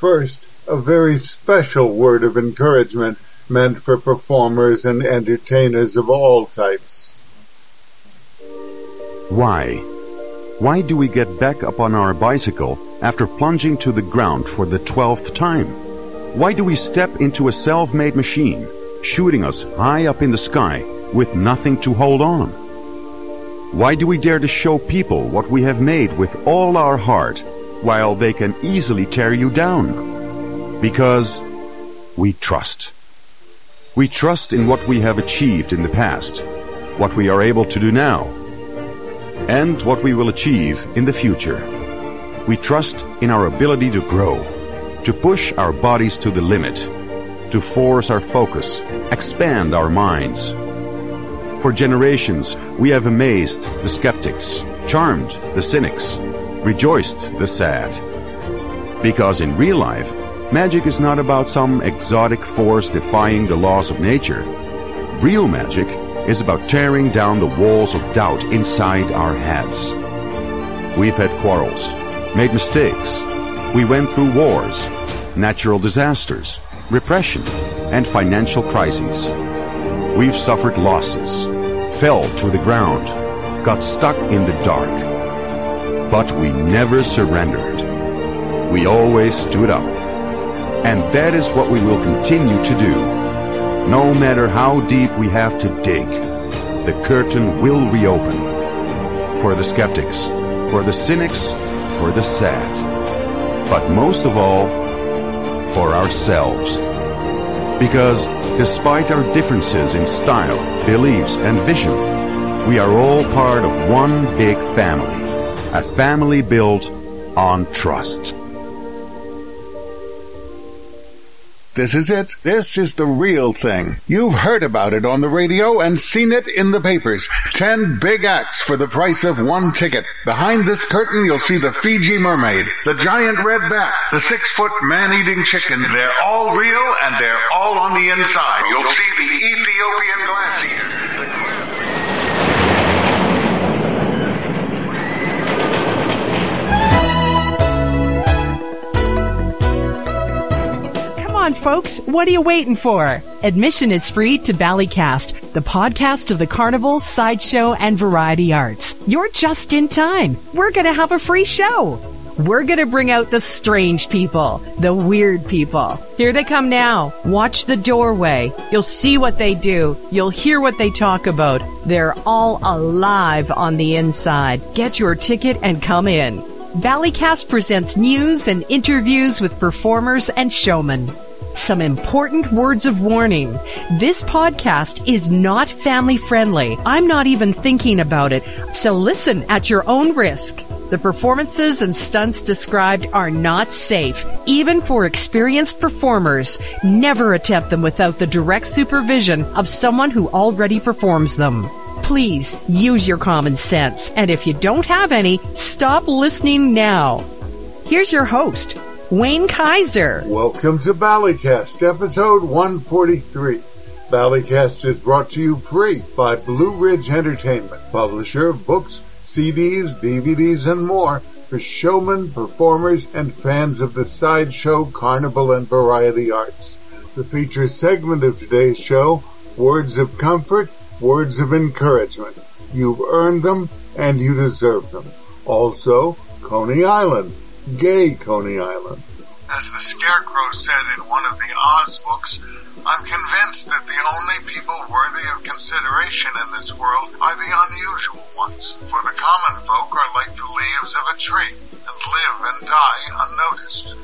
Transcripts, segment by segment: First, a very special word of encouragement meant for performers and entertainers of all types. Why? Why do we get back up on our bicycle after plunging to the ground for the 12th time? Why do we step into a self-made machine, shooting us high up in the sky with nothing to hold on? Why do we dare to show people what we have made with all our heart, while they can easily tear you down? Because we trust. We trust in what we have achieved in the past, what we are able to do now, and what we will achieve in the future. We trust in our ability to grow, to push our bodies to the limit, to force our focus, expand our minds. For generations, we have amazed the skeptics, charmed the cynics, rejoiced the sad. Because in real life, magic is not about some exotic force defying the laws of nature. Real magic is about tearing down the walls of doubt inside our heads. We've had quarrels, made mistakes. We went through wars, natural disasters, repression, and financial crises. We've suffered losses, fell to the ground, got stuck in the dark. But we never surrendered. We always stood up. And that is what we will continue to do. No matter how deep we have to dig, the curtain will reopen. For the skeptics, for the cynics, for the sad. But most of all, for ourselves. Because despite our differences in style, beliefs, and vision, we are all part of one big family. A family built on trust. This is it. This is the real thing. You've heard about it on the radio and seen it in the papers. 10 big acts for the price of one ticket. Behind this curtain, you'll see the Fiji mermaid, the giant red bat, the 6-foot man-eating chicken. They're all real and they're all on the inside. You'll see the Ethiopian glass-eater. Come on, folks, what are you waiting for? Admission is free to Ballycast, the podcast of the carnival, sideshow, and variety arts. You're just in time. We're going to have a free show. We're going to bring out the strange people, the weird people. Here they come now. Watch the doorway. You'll see what they do. You'll hear what they talk about. They're all alive on the inside. Get your ticket and come in. Ballycast presents news and interviews with performers and showmen. Some important words of warning. This podcast is not family friendly. I'm not even thinking about it. So listen at your own risk. The performances and stunts described are not safe, even for experienced performers. Never attempt them without the direct supervision of someone who already performs them. Please use your common sense. And if you don't have any, stop listening now. Here's your host, Wayne Kaiser. Welcome to Ballycast, episode 143. Ballycast is brought to you free by Blue Ridge Entertainment, publisher of books, CDs, DVDs, and more for showmen, performers, and fans of the sideshow, carnival, and variety arts. The feature segment of today's show, Words of Comfort, Words of Encouragement. You've earned them, and you deserve them. Also, Coney Island. Gay Coney Island. As the Scarecrow said in one of the Oz books, I'm convinced that the only people worthy of consideration in this world are the unusual ones, for the common folk are like the leaves of a tree, and live and die unnoticed.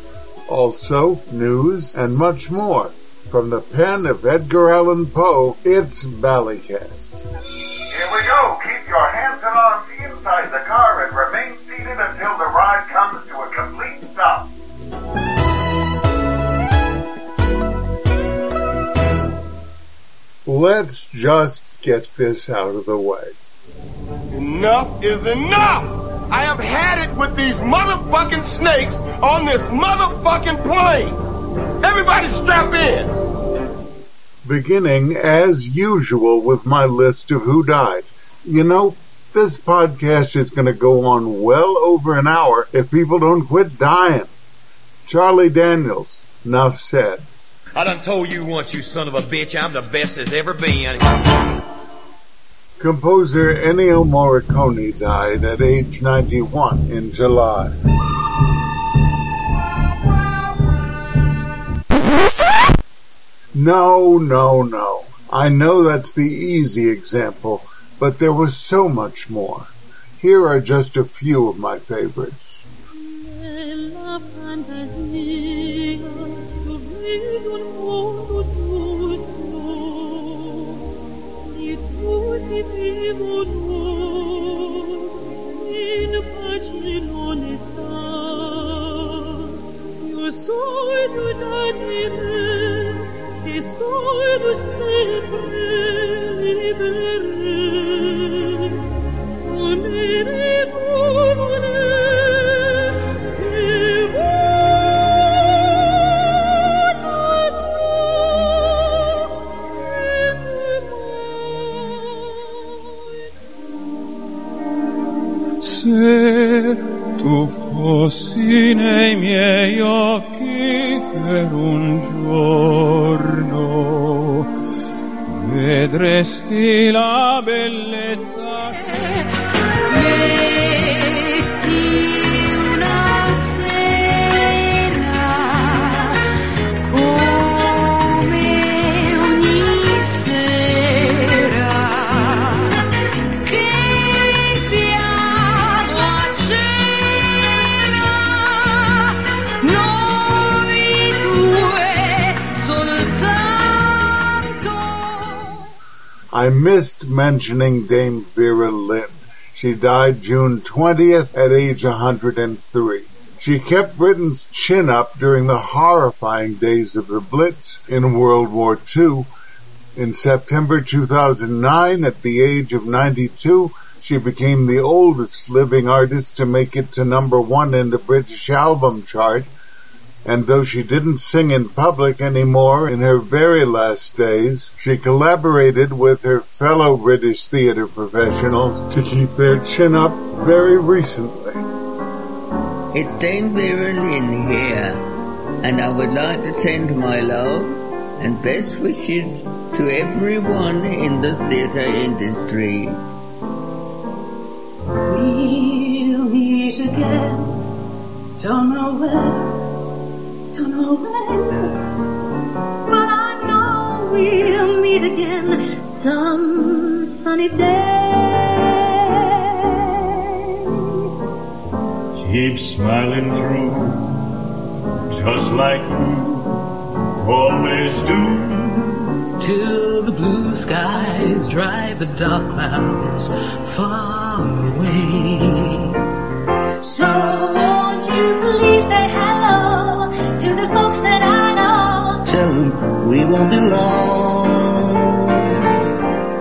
Also, news and much more. From the pen of Edgar Allan Poe, it's Ballycast. Here we go. Keep your hands and arms inside the car and remain seated until the ride comes to a complete stop. Let's just get this out of the way. Enough is enough! I have had it with these motherfucking snakes on this motherfucking plane! Everybody strap in! Beginning, as usual, with my list of who died. You know, this podcast is going to go on well over an hour if people don't quit dying. Charlie Daniels, enough said. I done told you once, you son of a bitch, I'm the best there's ever been. Composer Ennio Morricone died at age 91 in July. No. I know that's the easy example, but there was so much more. Here are just a few of my favorites. Se tu fossi nei miei occhi per un giorno, vedresti la bellezza. Metti una sera come ogni sera che siamo a cena noi due soltanto. I missed mentioning Dame Vera Lynn. She died June 20th at age 103. She kept Britain's chin up during the horrifying days of the Blitz in World War II. In September 2009, at the age of 92, she became the oldest living artist to make it to number one in the British album chart. And though she didn't sing in public anymore in her very last days, she collaborated with her fellow British theater professionals to keep their chin up very recently. It's Dame Vera Lynn here, and I would like to send my love and best wishes to everyone in the theater industry. We'll meet again, don't know where. Don't know when, but I know we'll meet again some sunny day. Keep smiling through, just like you always do, till the blue skies drive the dark clouds far away. So won't you please say hello to the folks that I know. Tell them we won't be long.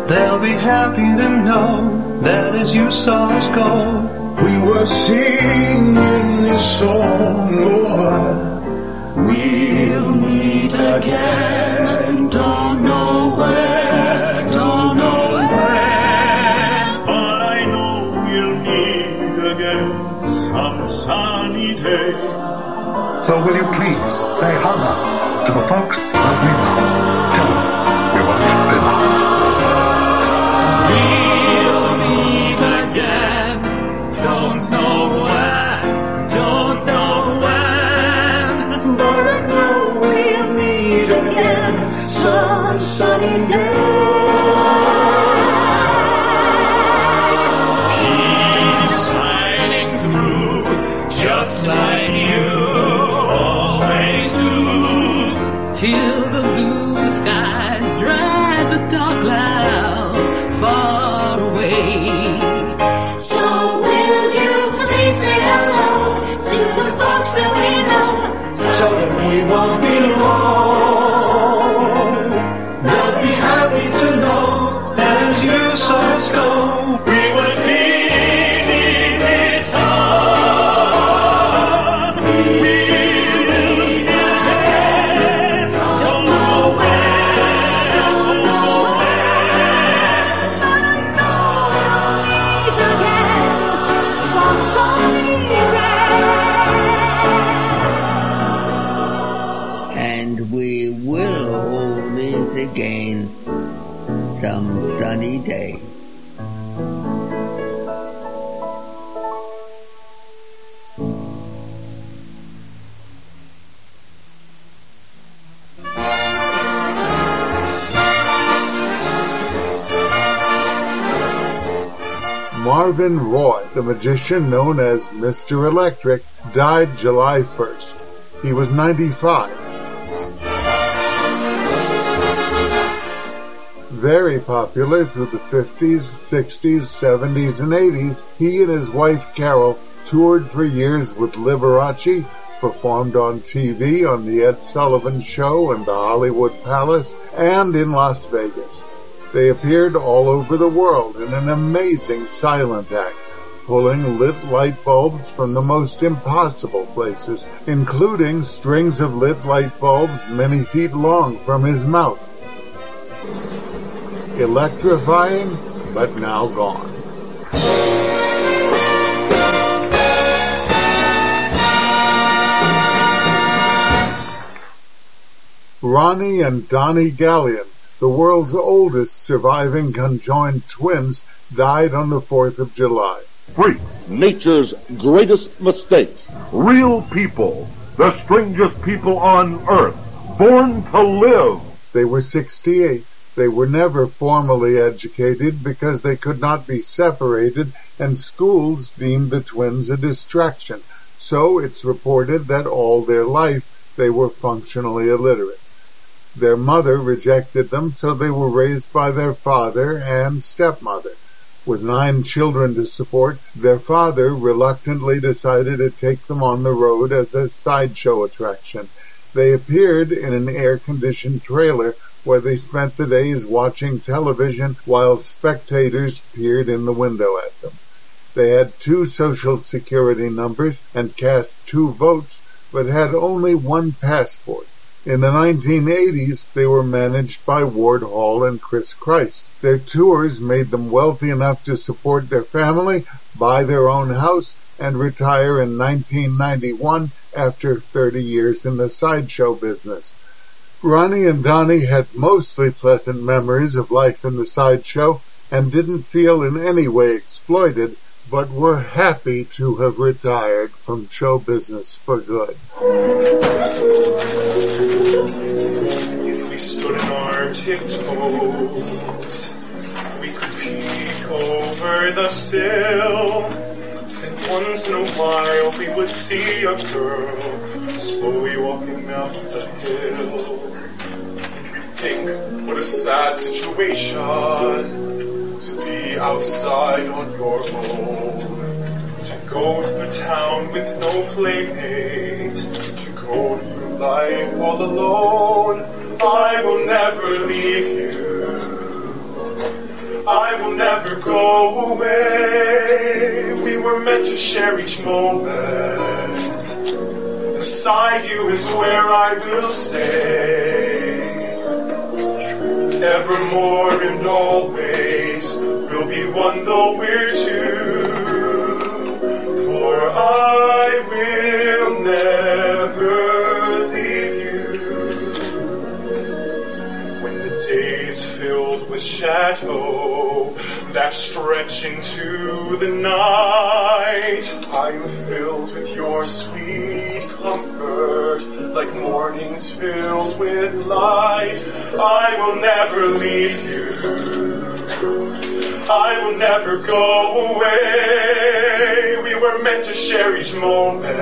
They'll be happy to know that as you saw us go, we were singing this song, Lord. We'll meet again, don't know where, don't know. So will you please say hello to the folks that we know? Tell them we won't be long. We'll meet again. Don't know when. Don't know when. But I know we'll meet again some sunny day. Keep shining through, just like you. Till the blue skies drive the dark clouds far away. So will you please say hello to the folks that we know? Tell them we won't be alone. They'll be happy to know that as you saw us go, we were singing this song. we will all meet again some sunny day. Marvin Roy, the magician known as Mr. Electric, died July 1st. He was 95. Very popular through the 50s, 60s, 70s, and 80s, he and his wife Carol toured for years with Liberace, performed on TV on the Ed Sullivan Show and the Hollywood Palace, and in Las Vegas. They appeared all over the world in an amazing silent act, pulling lit light bulbs from the most impossible places, including strings of lit light bulbs many feet long from his mouth. Electrifying, but now gone. Ronnie and Donnie Gallion, the world's oldest surviving conjoined twins, died on the 4th of July. 3. Nature's greatest mistakes. Real people, the strangest people on earth, born to live. They were 68. They were never formally educated because they could not be separated, and schools deemed the twins a distraction. So it's reported that all their life they were functionally illiterate. Their mother rejected them, so they were raised by their father and stepmother. With 9 children to support, their father reluctantly decided to take them on the road as a sideshow attraction. They appeared in an air-conditioned trailer where they spent the days watching television while spectators peered in the window at them. They had 2 Social Security numbers and cast 2 votes, but had only 1 passport. In the 1980s, they were managed by Ward Hall and Chris Christ. Their tours made them wealthy enough to support their family, buy their own house, and retire in 1991 after 30 years in the sideshow business. Ronnie and Donnie had mostly pleasant memories of life in the sideshow and didn't feel in any way exploited, but were happy to have retired from show business for good. If we stood on our tiptoes, we could peek over the sill, and once in a while we would see a girl slowly walking up the hill. And we'd think, what a sad situation to be outside on your own, to go through town with no playmate, to go through life all alone. I will never leave you, I will never go away. We were meant to share each moment, beside you is where I will stay. Evermore and always we'll be one though we're two, for I will never leave you. When the day is filled with shadow that stretch into the night, I am filled with your sweet comfort, like mornings filled with light. I will never leave you, I will never go away. We were meant to share each moment,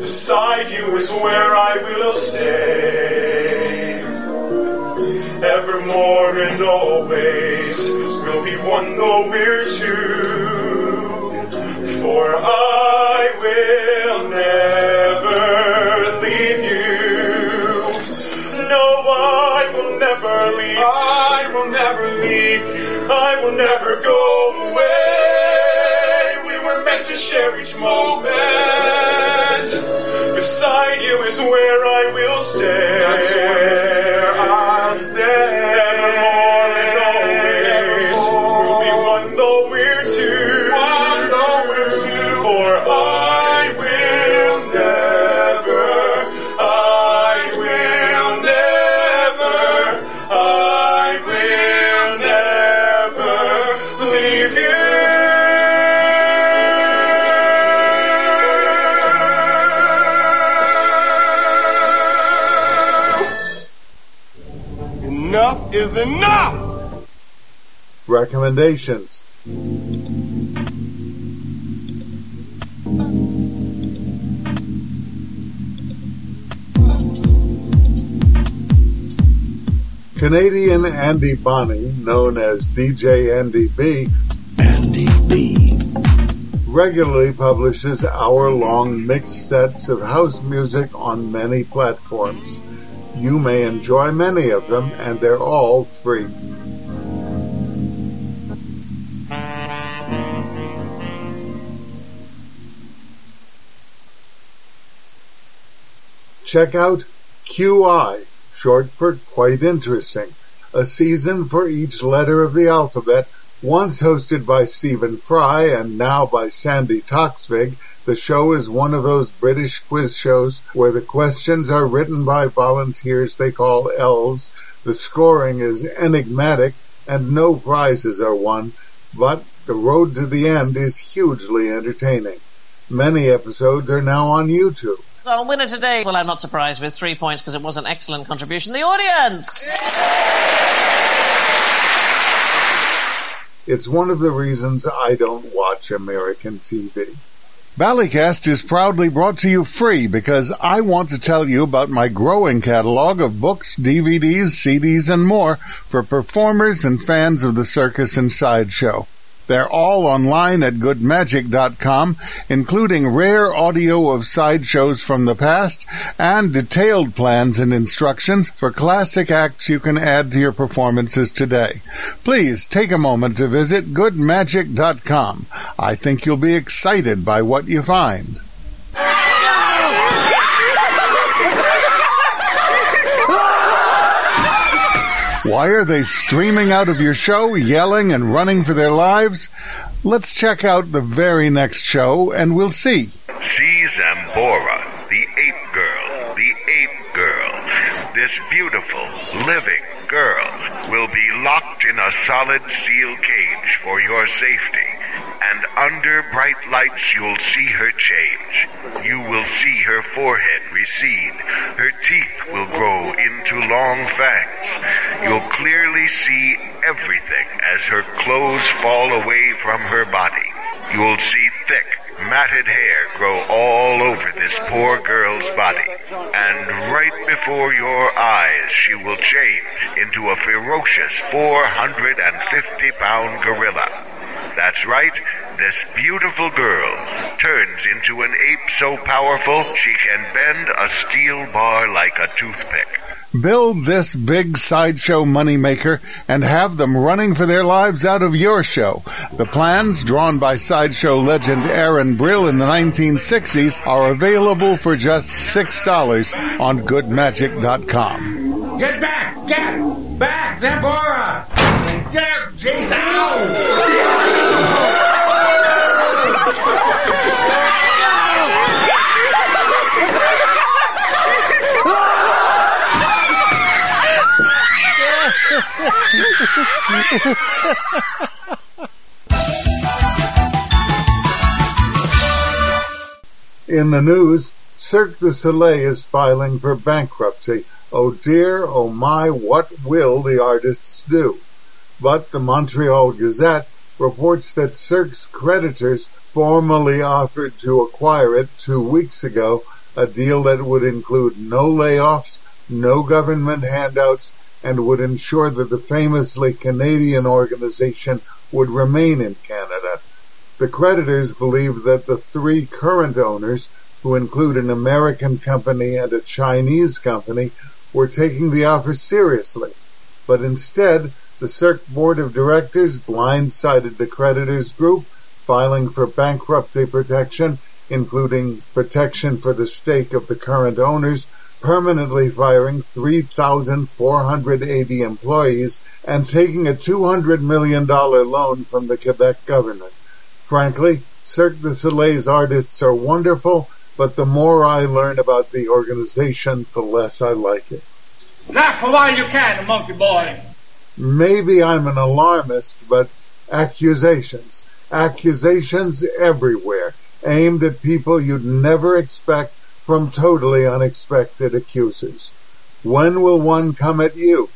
beside you is where I will stay. Evermore and always we'll be one though we're two, for I will never leave you. No, I will never leave you, I will never leave you, I will never go away. We were meant to share each moment, beside you is where I will stay. That's where I'll stay. Evermore and always we'll be one though we're two, one though we're two, for I will never, I will Enough is enough! Recommendations. Canadian Andy Bonnie, known as DJ Andy B, regularly publishes hour-long mixed sets of house music on many platforms. You may enjoy many of them, and they're all free. Check out QI, short for Quite Interesting, a season for each letter of the alphabet, once hosted by Stephen Fry and now by Sandy Toxvig. The show is one of those British quiz shows where the questions are written by volunteers they call elves, the scoring is enigmatic, and no prizes are won, but the road to the end is hugely entertaining. Many episodes are now on YouTube. Our winner today, well, I'm not surprised with 3 points because it was an excellent contribution. The audience! It's one of the reasons I don't watch American TV. Ballycast is proudly brought to you free because I want to tell you about my growing catalog of books, DVDs, CDs, and more for performers and fans of the circus and sideshow. They're all online at goodmagic.com, including rare audio of sideshows from the past and detailed plans and instructions for classic acts you can add to your performances today. Please take a moment to visit goodmagic.com. I think you'll be excited by what you find. Why are they streaming out of your show, yelling and running for their lives? Let's check out the very next show, and we'll see. See Zambora, the ape girl, This beautiful, living girl will be locked in a solid steel cage for your safety, and under bright lights you'll see her change. You will see her forehead recede. Her teeth will grow into long fangs. You'll clearly see everything as her clothes fall away from her body. You'll see thick, matted hair grow all over this poor girl's body. And right before your eyes, she will change into a ferocious 450-pound gorilla. That's right, this beautiful girl turns into an ape so powerful she can bend a steel bar like a toothpick. Build this big sideshow moneymaker and have them running for their lives out of your show. The plans, drawn by sideshow legend Aaron Brill in the 1960s, are available for just $6 on goodmagic.com. Get back! Get back, Zambora! Get out, Jason! In the news, Cirque du Soleil is filing for bankruptcy. Oh dear, oh my, what will the artists do? But the Montreal Gazette reports that Cirque's creditors formally offered to acquire it 2 weeks ago, a deal that would include no layoffs, no government handouts, and would ensure that the famously Canadian organization would remain in Canada. The creditors believe that the three current owners, who include an American company and a Chinese company, were taking the offer seriously. But instead, the Cirque Board of Directors blindsided the creditors group, filing for bankruptcy protection, including protection for the stake of the current owners, permanently firing 3,480 employees and taking a $200 million loan from the Quebec government. Frankly, Cirque du Soleil's artists are wonderful, but the more I learn about the organization, the less I like it. Knock for all you can, monkey boy! Maybe I'm an alarmist, but accusations. Accusations everywhere, aimed at people you'd never expect from totally unexpected accusers. When will one come at you?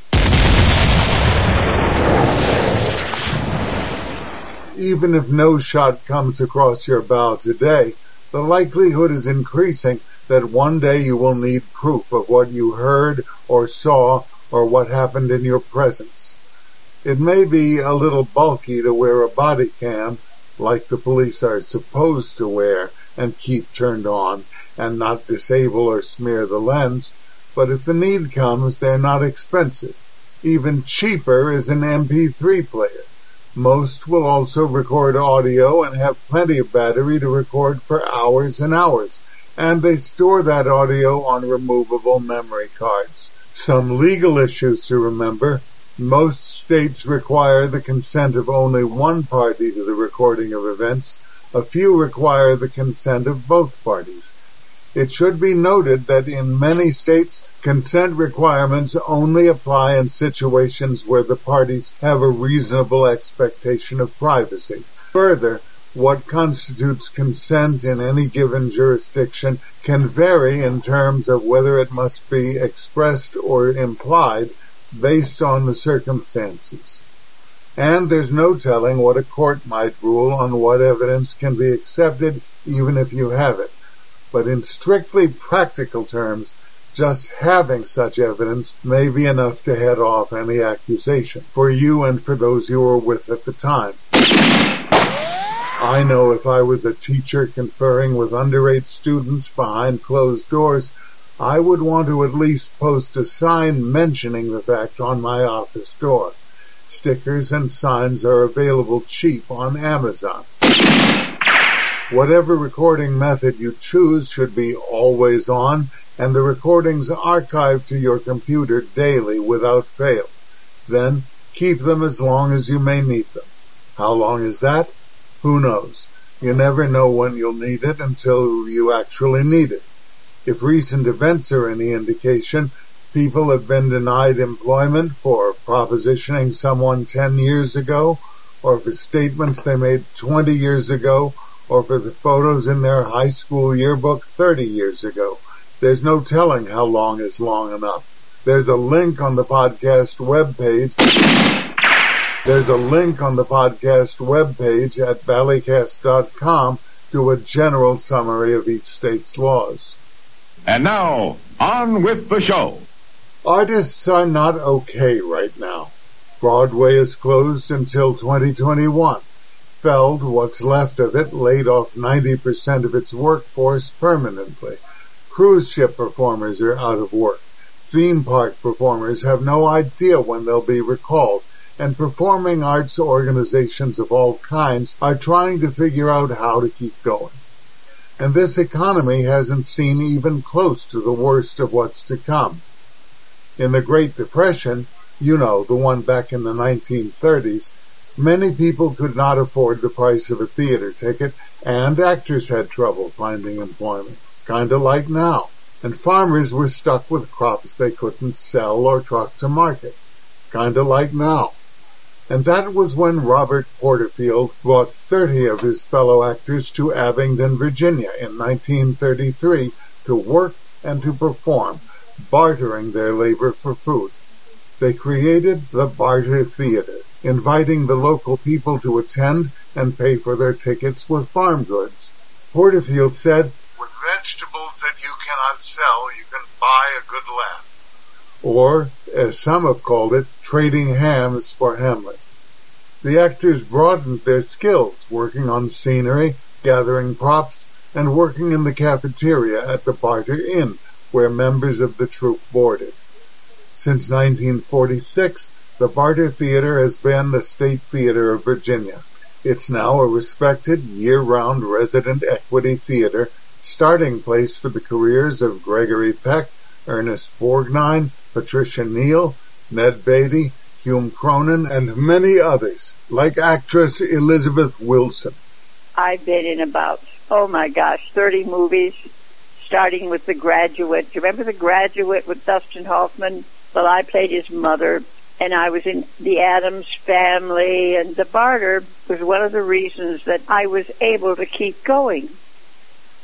Even if no shot comes across your bow today, the likelihood is increasing that one day you will need proof of what you heard or saw or what happened in your presence. It may be a little bulky to wear a body cam, like the police are supposed to wear and keep turned on and not disable or smear the lens, but if the need comes, they're not expensive. Even cheaper is an MP3 player. Most will also record audio and have plenty of battery to record for hours and hours, and they store that audio on removable memory cards. Some legal issues to remember. Most states require the consent of only one party to the recording of events. A few require the consent of both parties. It should be noted that in many states, consent requirements only apply in situations where the parties have a reasonable expectation of privacy. Further, what constitutes consent in any given jurisdiction can vary in terms of whether it must be expressed or implied based on the circumstances. And there's no telling what a court might rule on what evidence can be accepted, even if you have it. But in strictly practical terms, just having such evidence may be enough to head off any accusation, for you and for those you were with at the time. I know if I was a teacher conferring with underage students behind closed doors, I would want to at least post a sign mentioning the fact on my office door. Stickers and signs are available cheap on Amazon. Whatever recording method you choose should be always on, and the recordings archived to your computer daily without fail. Then, keep them as long as you may need them. How long is that? Who knows? You never know when you'll need it until you actually need it. If recent events are any indication, people have been denied employment for propositioning someone 10 years ago, or for statements they made 20 years ago, or for the photos in their high school yearbook 30 years ago. There's no telling how long is long enough. There's a link on the podcast webpage at ballycast.com to a general summary of each state's laws. And now, on with the show. Artists are not okay right now. Broadway is closed until 2021. Feld, what's left of it, laid off 90% of its workforce permanently. Cruise ship performers are out of work. Theme park performers have no idea when they'll be recalled, and performing arts organizations of all kinds are trying to figure out how to keep going. And this economy hasn't seen even close to the worst of what's to come. In the Great Depression, you know, the one back in the 1930s, many people could not afford the price of a theater ticket, and actors had trouble finding employment, kinda like now, and farmers were stuck with crops they couldn't sell or truck to market, kinda like now. And that was when Robert Porterfield brought 30 of his fellow actors to Abingdon, Virginia in 1933 to work and to perform, bartering their labor for food. They created the Barter Theater, inviting the local people to attend and pay for their tickets with farm goods. Porterfield said, "With vegetables that you cannot sell, you can buy a good laugh." Or, as some have called it, trading hams for Hamlet. The actors broadened their skills, working on scenery, gathering props, and working in the cafeteria at the Barter Inn, where members of the troupe boarded. Since 1946, the Barter Theater has been the State Theater of Virginia. It's now a respected, year-round resident equity theater, starting place for the careers of Gregory Peck, Ernest Borgnine, Patricia Neal, Ned Beatty, Hume Cronin, and many others, like actress Elizabeth Wilson. I've been in about, 30 movies, starting with The Graduate. Do you remember The Graduate with Dustin Hoffman? Well, I played his mother, and I was in The Addams Family, and The Barter was one of the reasons that I was able to keep going.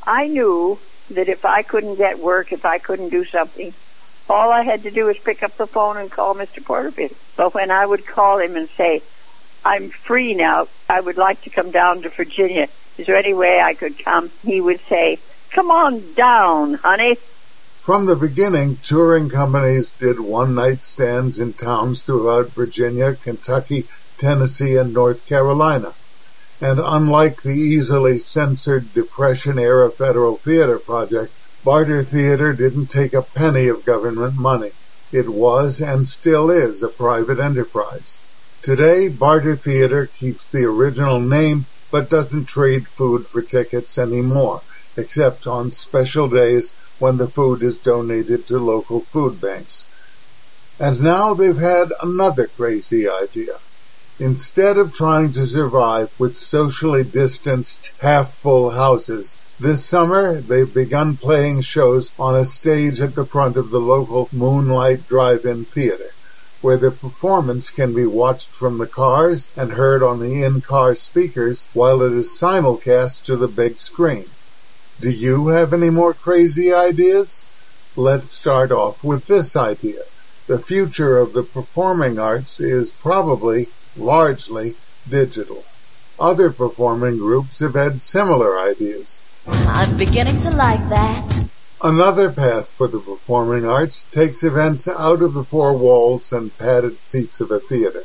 I knew that if I couldn't get work, if I couldn't do something, all I had to do was pick up the phone and call Mr. Porterfield. But when I would call him and say, I'm free now, I would like to come down to Virginia, is there any way I could come? He would say, come on down, honey. From the beginning, touring companies did one-night stands in towns throughout Virginia, Kentucky, Tennessee, and North Carolina. And unlike the easily censored Depression-era Federal Theater Project, Barter Theater didn't take a penny of government money. It was and still is a private enterprise. Today, Barter Theater keeps the original name but doesn't trade food for tickets anymore, except on special days when the food is donated to local food banks. And now they've had another crazy idea. Instead of trying to survive with socially distanced, half-full houses, this summer they've begun playing shows on a stage at the front of the local Moonlight Drive-In Theater, where the performance can be watched from the cars and heard on the in-car speakers while it is simulcast to the big screen. Do you have any more crazy ideas? Let's start off with this idea. The future of the performing arts is probably, largely, digital. Other performing groups have had similar ideas. I'm beginning to like that. Another path for the performing arts takes events out of the four walls and padded seats of a theater.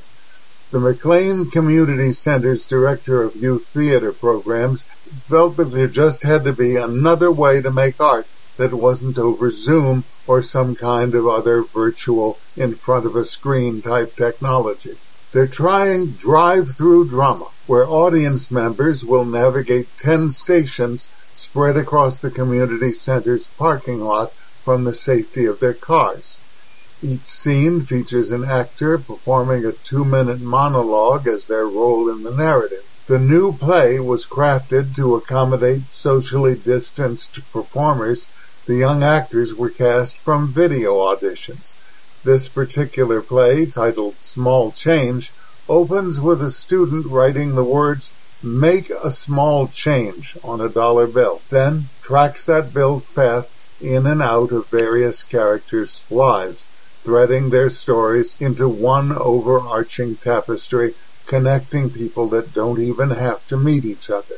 The McLean Community Center's director of youth theater programs felt that there just had to be another way to make art that wasn't over Zoom or some kind of other virtual in-front-of-a-screen type technology. They're trying drive-through drama, where audience members will navigate 10 stations spread across the community center's parking lot from the safety of their cars. Each scene features an actor performing a 2-minute monologue as their role in the narrative. The new play was crafted to accommodate socially distanced performers. The young actors were cast from video auditions. This particular play, titled Small Change, opens with a student writing the words, "Make a small change," on a dollar bill, then tracks that bill's path in and out of various characters' lives, threading their stories into one overarching tapestry, connecting people that don't even have to meet each other,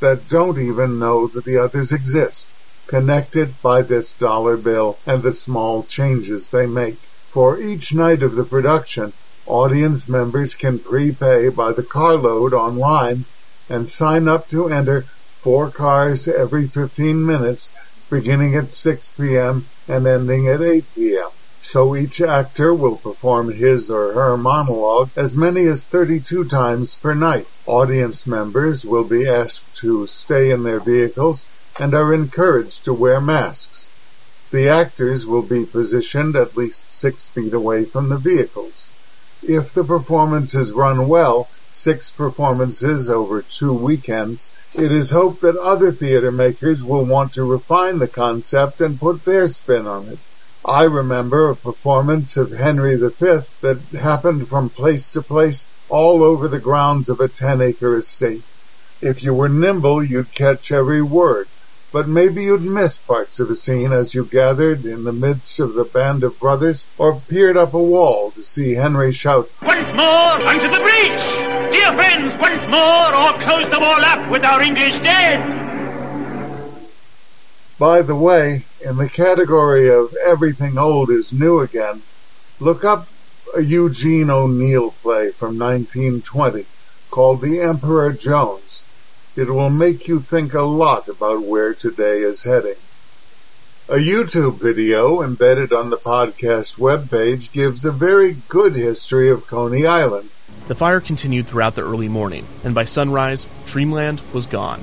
that don't even know that the others exist, connected by this dollar bill and the small changes they make. For each night of the production, audience members can prepay by the carload online and sign up to enter 4 cars every 15 minutes, beginning at 6 p.m. and ending at 8 p.m. So each actor will perform his or her monologue as many as 32 times per night. Audience members will be asked to stay in their vehicles and are encouraged to wear masks. The actors will be positioned at least 6 feet away from the vehicles. If the performance is run well, 6 performances over 2 weekends, it is hoped that other theater makers will want to refine the concept and put their spin on it. I remember a performance of Henry V that happened from place to place all over the grounds of a 10-acre estate. If you were nimble, you'd catch every word, but maybe you'd miss parts of a scene as you gathered in the midst of the band of brothers or peered up a wall to see Henry shout, "Once more unto the breach! Dear friends, once more, or close the wall up with our English dead!" By the way, in the category of everything old is new again, look up a Eugene O'Neill play from 1920 called The Emperor Jones. It will make you think a lot about where today is heading. A YouTube video embedded on the podcast webpage gives a very good history of Coney Island. The fire continued throughout the early morning, and by sunrise, Dreamland was gone.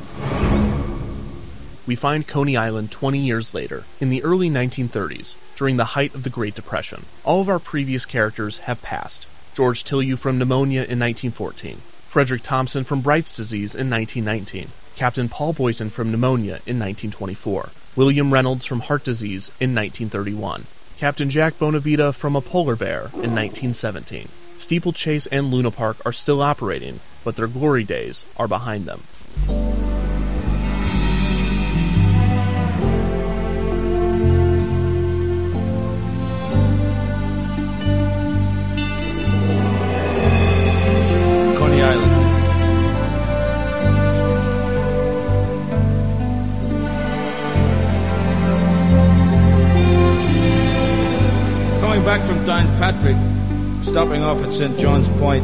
We find Coney Island 20 years later, in the early 1930s, during the height of the Great Depression. All of our previous characters have passed. George Tillieu from pneumonia in 1914. Frederick Thompson from Bright's disease in 1919, Captain Paul Boyton from pneumonia in 1924, William Reynolds from heart disease in 1931, Captain Jack Bonavita from a polar bear in 1917. Steeplechase and Luna Park are still operating, but their glory days are behind them. coming back from Downpatrick, stopping off at St. John's Point.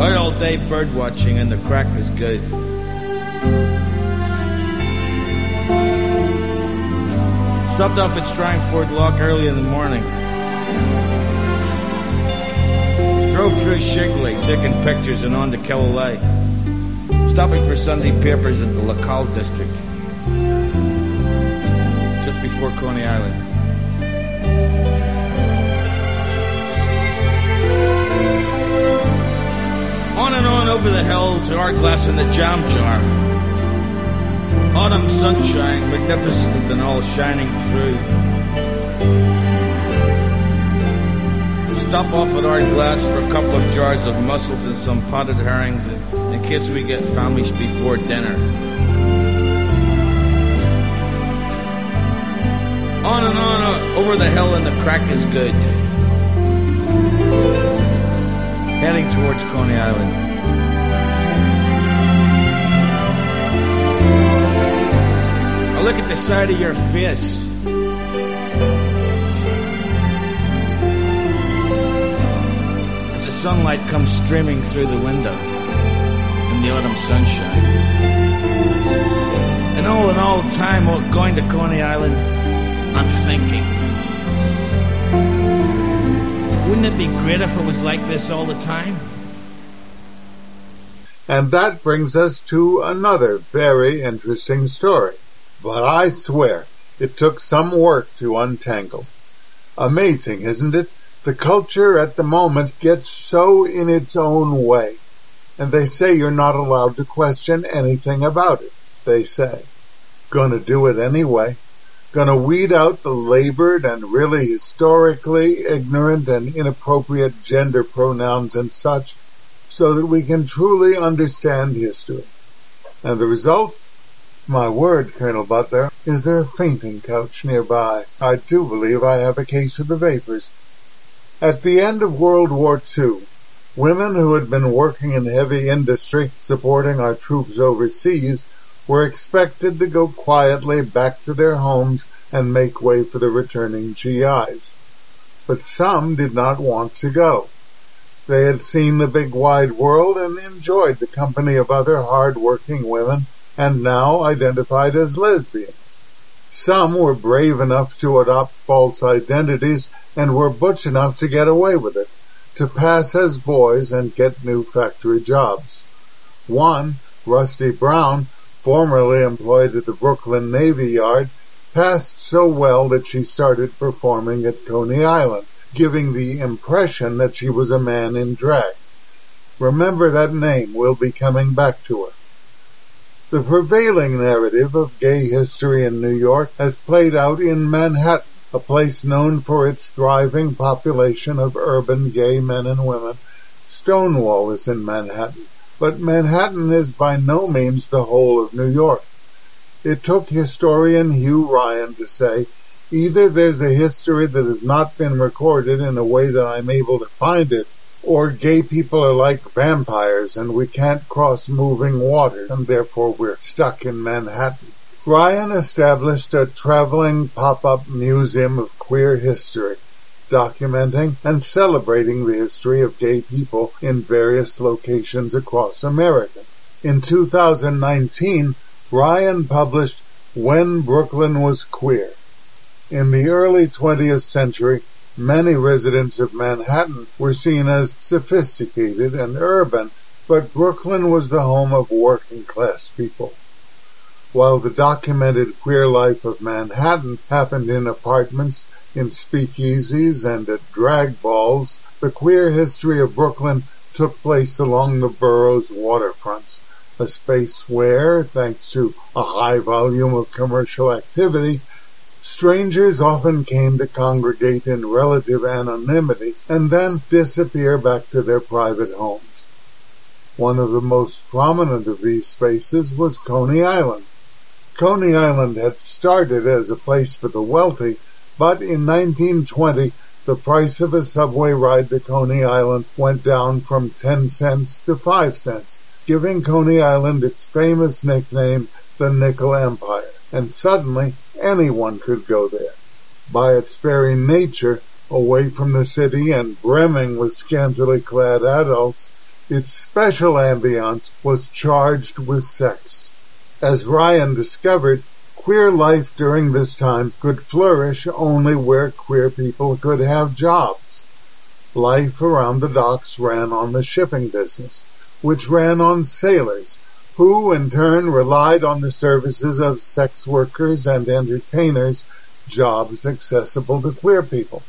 Out all day bird watching and the crack is good. Stopped off at Strangford Lock early in the morning. Drove through Shigley, taking pictures and on to Killaloe. Stopping for Sunday papers at the Lacal district. Just before Coney Island. On and on over the hill to Hourglass and the Jam Jar. Autumn sunshine, magnificent and all shining through. Stop off at Hourglass for a couple of jars of mussels and some potted herrings in case we get famished before dinner. On and on over the hill and the crack is good. Heading towards Coney Island. I look at the side of your face. As the sunlight comes streaming through the window in the autumn sunshine. And all in all, time going to Coney Island, I'm thinking. Wouldn't it be great if it was like this all the time? And that brings us to another very interesting story. But I swear, it took some work to untangle. Amazing, isn't it? The culture at the moment gets so in its own way. And they say you're not allowed to question anything about it, they say. Gonna do it anyway. Gonna weed out the labored and really historically ignorant and inappropriate gender pronouns and such, so that we can truly understand history. And the result? My word, Colonel Butler, is there a fainting couch nearby? I do believe I have a case of the vapors. At the end of World War II, women who had been working in heavy industry supporting our troops overseas were expected to go quietly back to their homes and make way for the returning GIs. But some did not want to go. They had seen the big wide world and enjoyed the company of other hard-working women and now identified as lesbians. Some were brave enough to adopt false identities and were butch enough to get away with it, to pass as boys and get new factory jobs. One, Rusty Brown, formerly employed at the Brooklyn Navy Yard, passed so well that she started performing at Coney Island, giving the impression that she was a man in drag. Remember that name, we'll be coming back to her. The prevailing narrative of gay history in New York has played out in Manhattan, a place known for its thriving population of urban gay men and women. Stonewall is in Manhattan. But Manhattan is by no means the whole of New York. It took historian Hugh Ryan to say, either there's a history that has not been recorded in a way that I'm able to find it, or gay people are like vampires and we can't cross moving water, and therefore we're stuck in Manhattan. Ryan established a traveling pop-up museum of queer history, documenting and celebrating the history of gay people in various locations across America. In 2019, Ryan published When Brooklyn Was Queer. In the early 20th century, many residents of Manhattan were seen as sophisticated and urban, but Brooklyn was the home of working-class people. While the documented queer life of Manhattan happened in apartments, in speakeasies, and at drag balls, the queer history of Brooklyn took place along the borough's waterfronts, a space where, thanks to a high volume of commercial activity, strangers often came to congregate in relative anonymity and then disappear back to their private homes. One of the most prominent of these spaces was Coney Island. Coney Island had started as a place for the wealthy, but in 1920, the price of a subway ride to Coney Island went down from 10 cents to 5 cents, giving Coney Island its famous nickname, the Nickel Empire, and suddenly anyone could go there. by its very nature, away from the city and brimming with scantily clad adults, its special ambiance was charged with sex. As Ryan discovered, queer life during this time could flourish only where queer people could have jobs. Life around the docks ran on the shipping business, which ran on sailors, who in turn relied on the services of sex workers and entertainers, jobs accessible to queer people.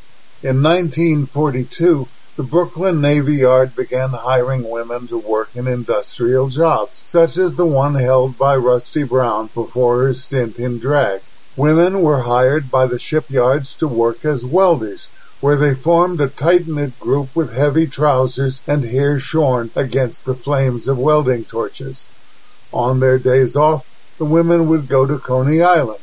In 1942, the Brooklyn Navy Yard began hiring women to work in industrial jobs, such as the one held by Rusty Brown before her stint in drag. Women were hired by the shipyards to work as welders, where they formed a tight-knit group with heavy trousers and hair shorn against the flames of welding torches. On their days off, the women would go to Coney Island.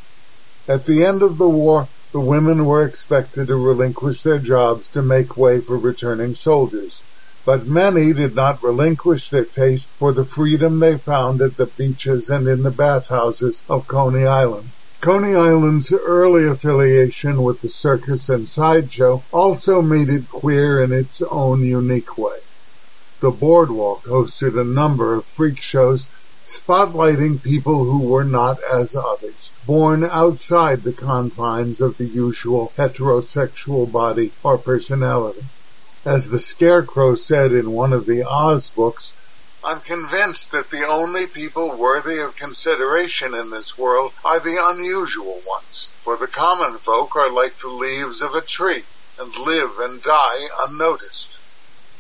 At the end of the war, the women were expected to relinquish their jobs to make way for returning soldiers, but many did not relinquish their taste for the freedom they found at the beaches and in the bathhouses of Coney Island. Coney Island's early affiliation with the circus and sideshow also made it queer in its own unique way. The boardwalk hosted a number of freak shows spotlighting people who were not as others, born outside the confines of the usual heterosexual body or personality. As the Scarecrow said in one of the Oz books, "I'm convinced that the only people worthy of consideration in this world are the unusual ones, for the common folk are like the leaves of a tree, and live and die unnoticed."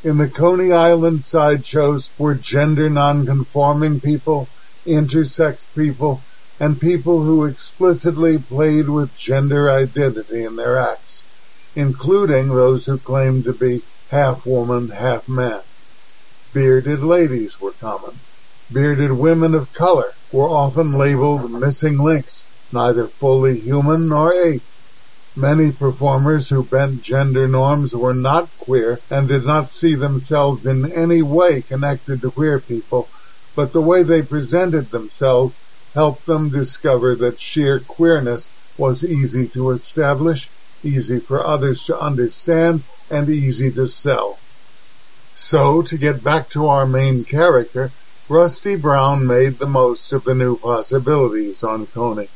In the Coney Island sideshows were gender nonconforming people, intersex people, and people who explicitly played with gender identity in their acts, including those who claimed to be half woman, half man. Bearded ladies were common. Bearded women of color were often labeled missing links, neither fully human nor ape. Many performers who bent gender norms were not queer and did not see themselves in any way connected to queer people, but the way they presented themselves helped them discover that sheer queerness was easy to establish, easy for others to understand, and easy to sell. So, to get back to our main character, Rusty Brown made the most of the new possibilities on Coney.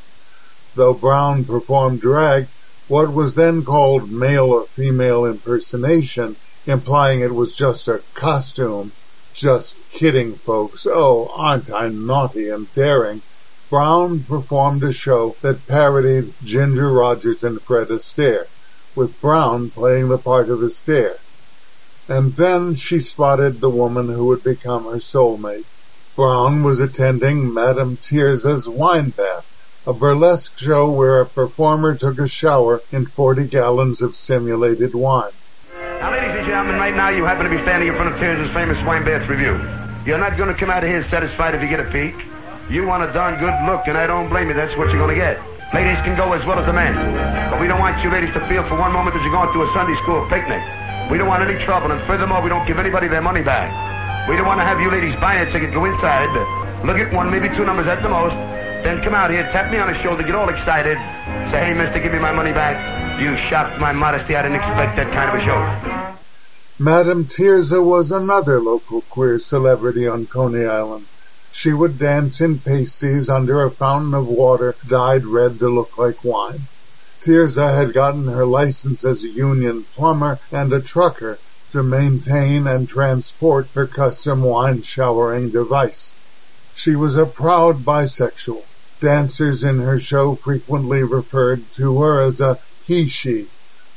Though Brown performed drag, what was then called male or female impersonation, implying it was just a costume, just kidding folks, oh, aren't I naughty and daring, Brown performed a show that parodied Ginger Rogers and Fred Astaire, with Brown playing the part of Astaire. And then she spotted the woman who would become her soulmate. Brown was attending Madame Tirza's wine bath, a burlesque show where a performer took a shower in 40 gallons of simulated wine. Now, ladies and gentlemen, right now you happen to be standing in front of Tirza's famous wine bath review. You're not going to come out of here satisfied if you get a peek. You want a darn good look, and I don't blame you. That's what you're going to get. Ladies can go as well as the men, but we don't want you ladies to feel for one moment that you're going to a Sunday school picnic. We don't want any trouble, and furthermore, we don't give anybody their money back. We don't want to have you ladies buy a ticket, go inside, look at one, maybe two numbers at the most, then come out here, tap me on the shoulder, get all excited, say, "Hey, mister, give me my money back. You shocked my modesty. I didn't expect that kind of a show." Madame Tirza was another local queer celebrity on Coney Island. She would dance in pasties under a fountain of water dyed red to look like wine. Tirza had gotten her license as a union plumber and a trucker to maintain and transport her custom wine-showering device. She was a proud bisexual. Dancers in her show frequently referred to her as a he-she,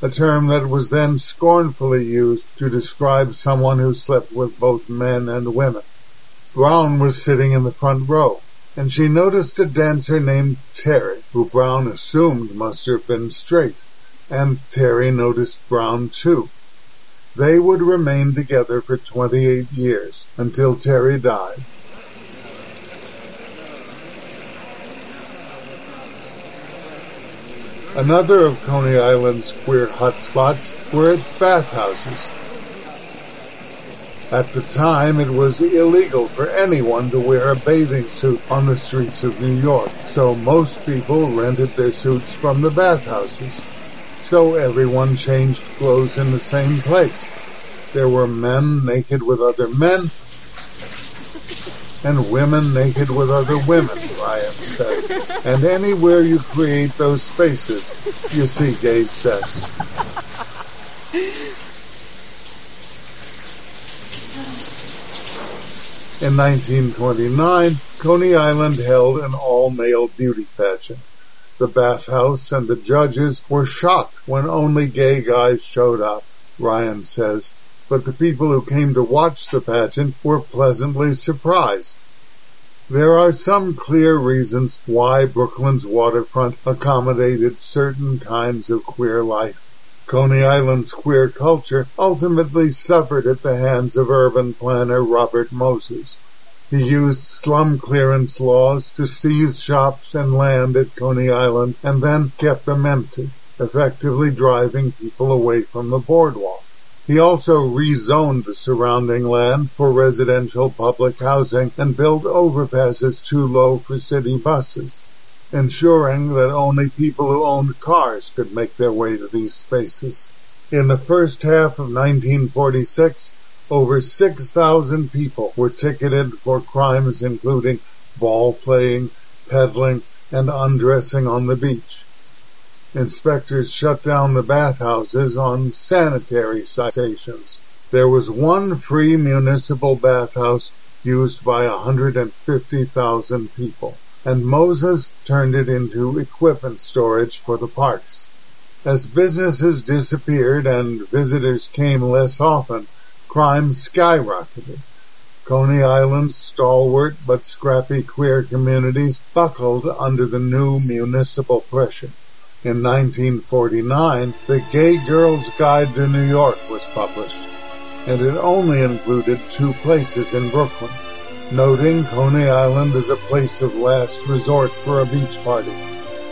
a term that was then scornfully used to describe someone who slept with both men and women. Brown was sitting in the front row, and she noticed a dancer named Terry, who Brown assumed must have been straight, and Terry noticed Brown too. They would remain together for 28 years, until Terry died. Another of Coney Island's queer hotspots were its bathhouses. At the time, it was illegal for anyone to wear a bathing suit on the streets of New York, so most people rented their suits from the bathhouses. so everyone changed clothes in the same place. There were men naked with other men, and women naked with other women, Ryan said. And anywhere you create those spaces, you see gay sex. In 1929, Coney Island held an all-male beauty pageant. The bathhouse and the judges were shocked when only gay guys showed up, Ryan says, but the people who came to watch the pageant were pleasantly surprised. There are some clear reasons why Brooklyn's waterfront accommodated certain kinds of queer life. Coney Island's queer culture ultimately suffered at the hands of urban planner Robert Moses. He used slum clearance laws to seize shops and land at Coney Island and then kept them empty, effectively driving people away from the boardwalk. He also rezoned the surrounding land for residential public housing and built overpasses too low for city buses, ensuring that only people who owned cars could make their way to these spaces. In the first half of 1946, over 6,000 people were ticketed for crimes including ball-playing, peddling, and undressing on the beach. Inspectors shut down the bathhouses on sanitary citations. There was one free municipal bathhouse used by 150,000 people, and Moses turned it into equipment storage for the parks. As businesses disappeared and visitors came less often, crime skyrocketed. Coney Island's stalwart but scrappy queer communities buckled under the new municipal pressure. In 1949, the Gay Girls' Guide to New York was published, and it only included 2 places in Brooklyn, noting Coney Island as a place of last resort for a beach party.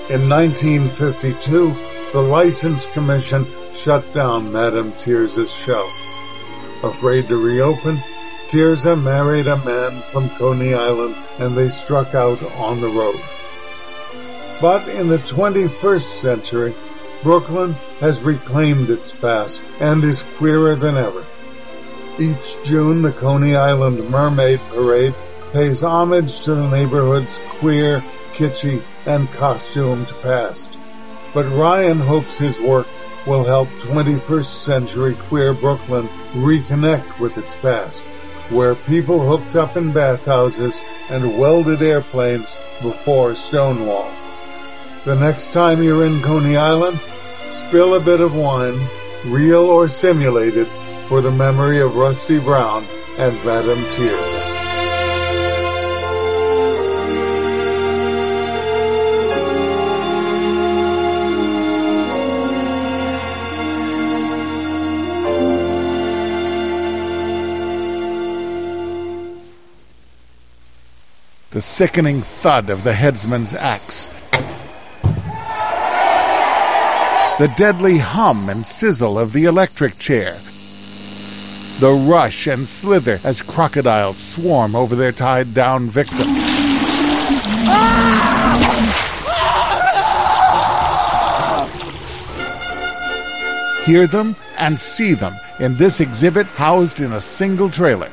In 1952, the License Commission shut down Madame Tirza's show. Afraid to reopen, Tirza married a man from Coney Island and they struck out on the road. But in the 21st century, Brooklyn has reclaimed its past and is queerer than ever. Each June, the Coney Island Mermaid Parade pays homage to the neighborhood's queer, kitschy, and costumed past. But Ryan hopes his work will help 21st century queer Brooklyn reconnect with its past, where people hooked up in bathhouses and welded airplanes before Stonewall. The next time you're in Coney Island, spill a bit of wine, real or simulated, for the memory of Rusty Brown and Madame Tirza. The sickening thud of the headsman's axe, the deadly hum and sizzle of the electric chair, the rush and slither as crocodiles swarm over their tied-down victim. Hear them and see them in this exhibit housed in a single trailer.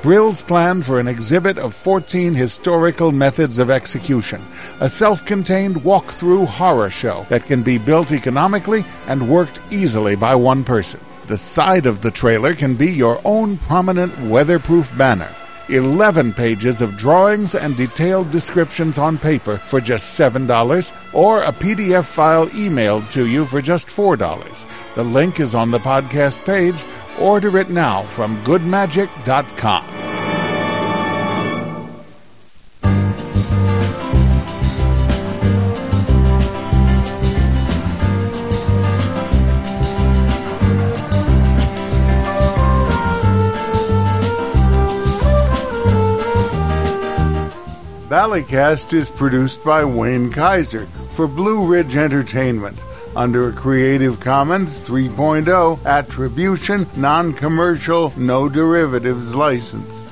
Brill's plan for an exhibit of 14 historical methods of execution, a self-contained walk-through horror show that can be built economically and worked easily by one person. The side of the trailer can be your own prominent weatherproof banner. 11 pages of drawings and detailed descriptions on paper for just $7, or a PDF file emailed to you for just $4. The link is on the podcast page. Order it now from goodmagic.com. Ballycast is produced by Wayne Kaiser for Blue Ridge Entertainment under a Creative Commons 3.0 Attribution, Non-Commercial, No Derivatives license.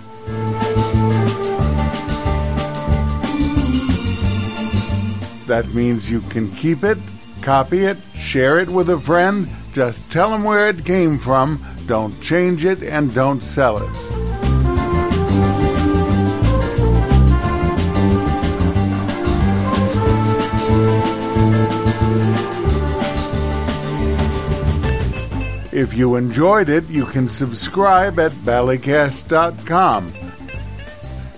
That means you can keep it Copy it, share it with a friend, just tell them where it came from, don't change it, and don't sell it. If you enjoyed it, you can subscribe at Ballycast.com.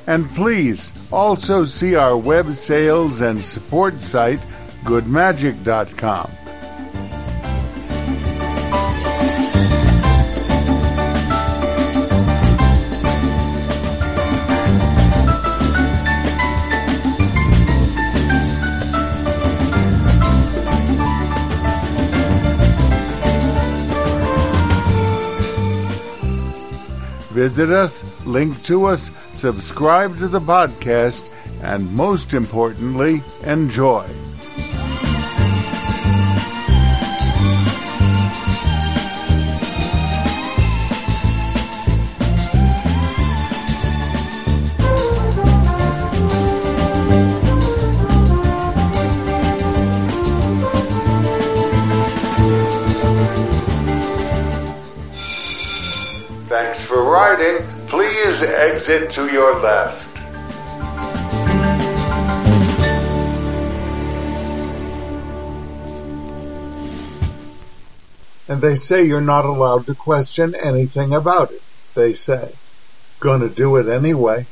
And please also see our web sales and support site, goodmagic.com. Visit us, link to us, subscribe to the podcast, and most importantly, enjoy. Thanks for riding. Please exit to your left. And they say you're not allowed to question anything about it. They say. Gonna do it anyway.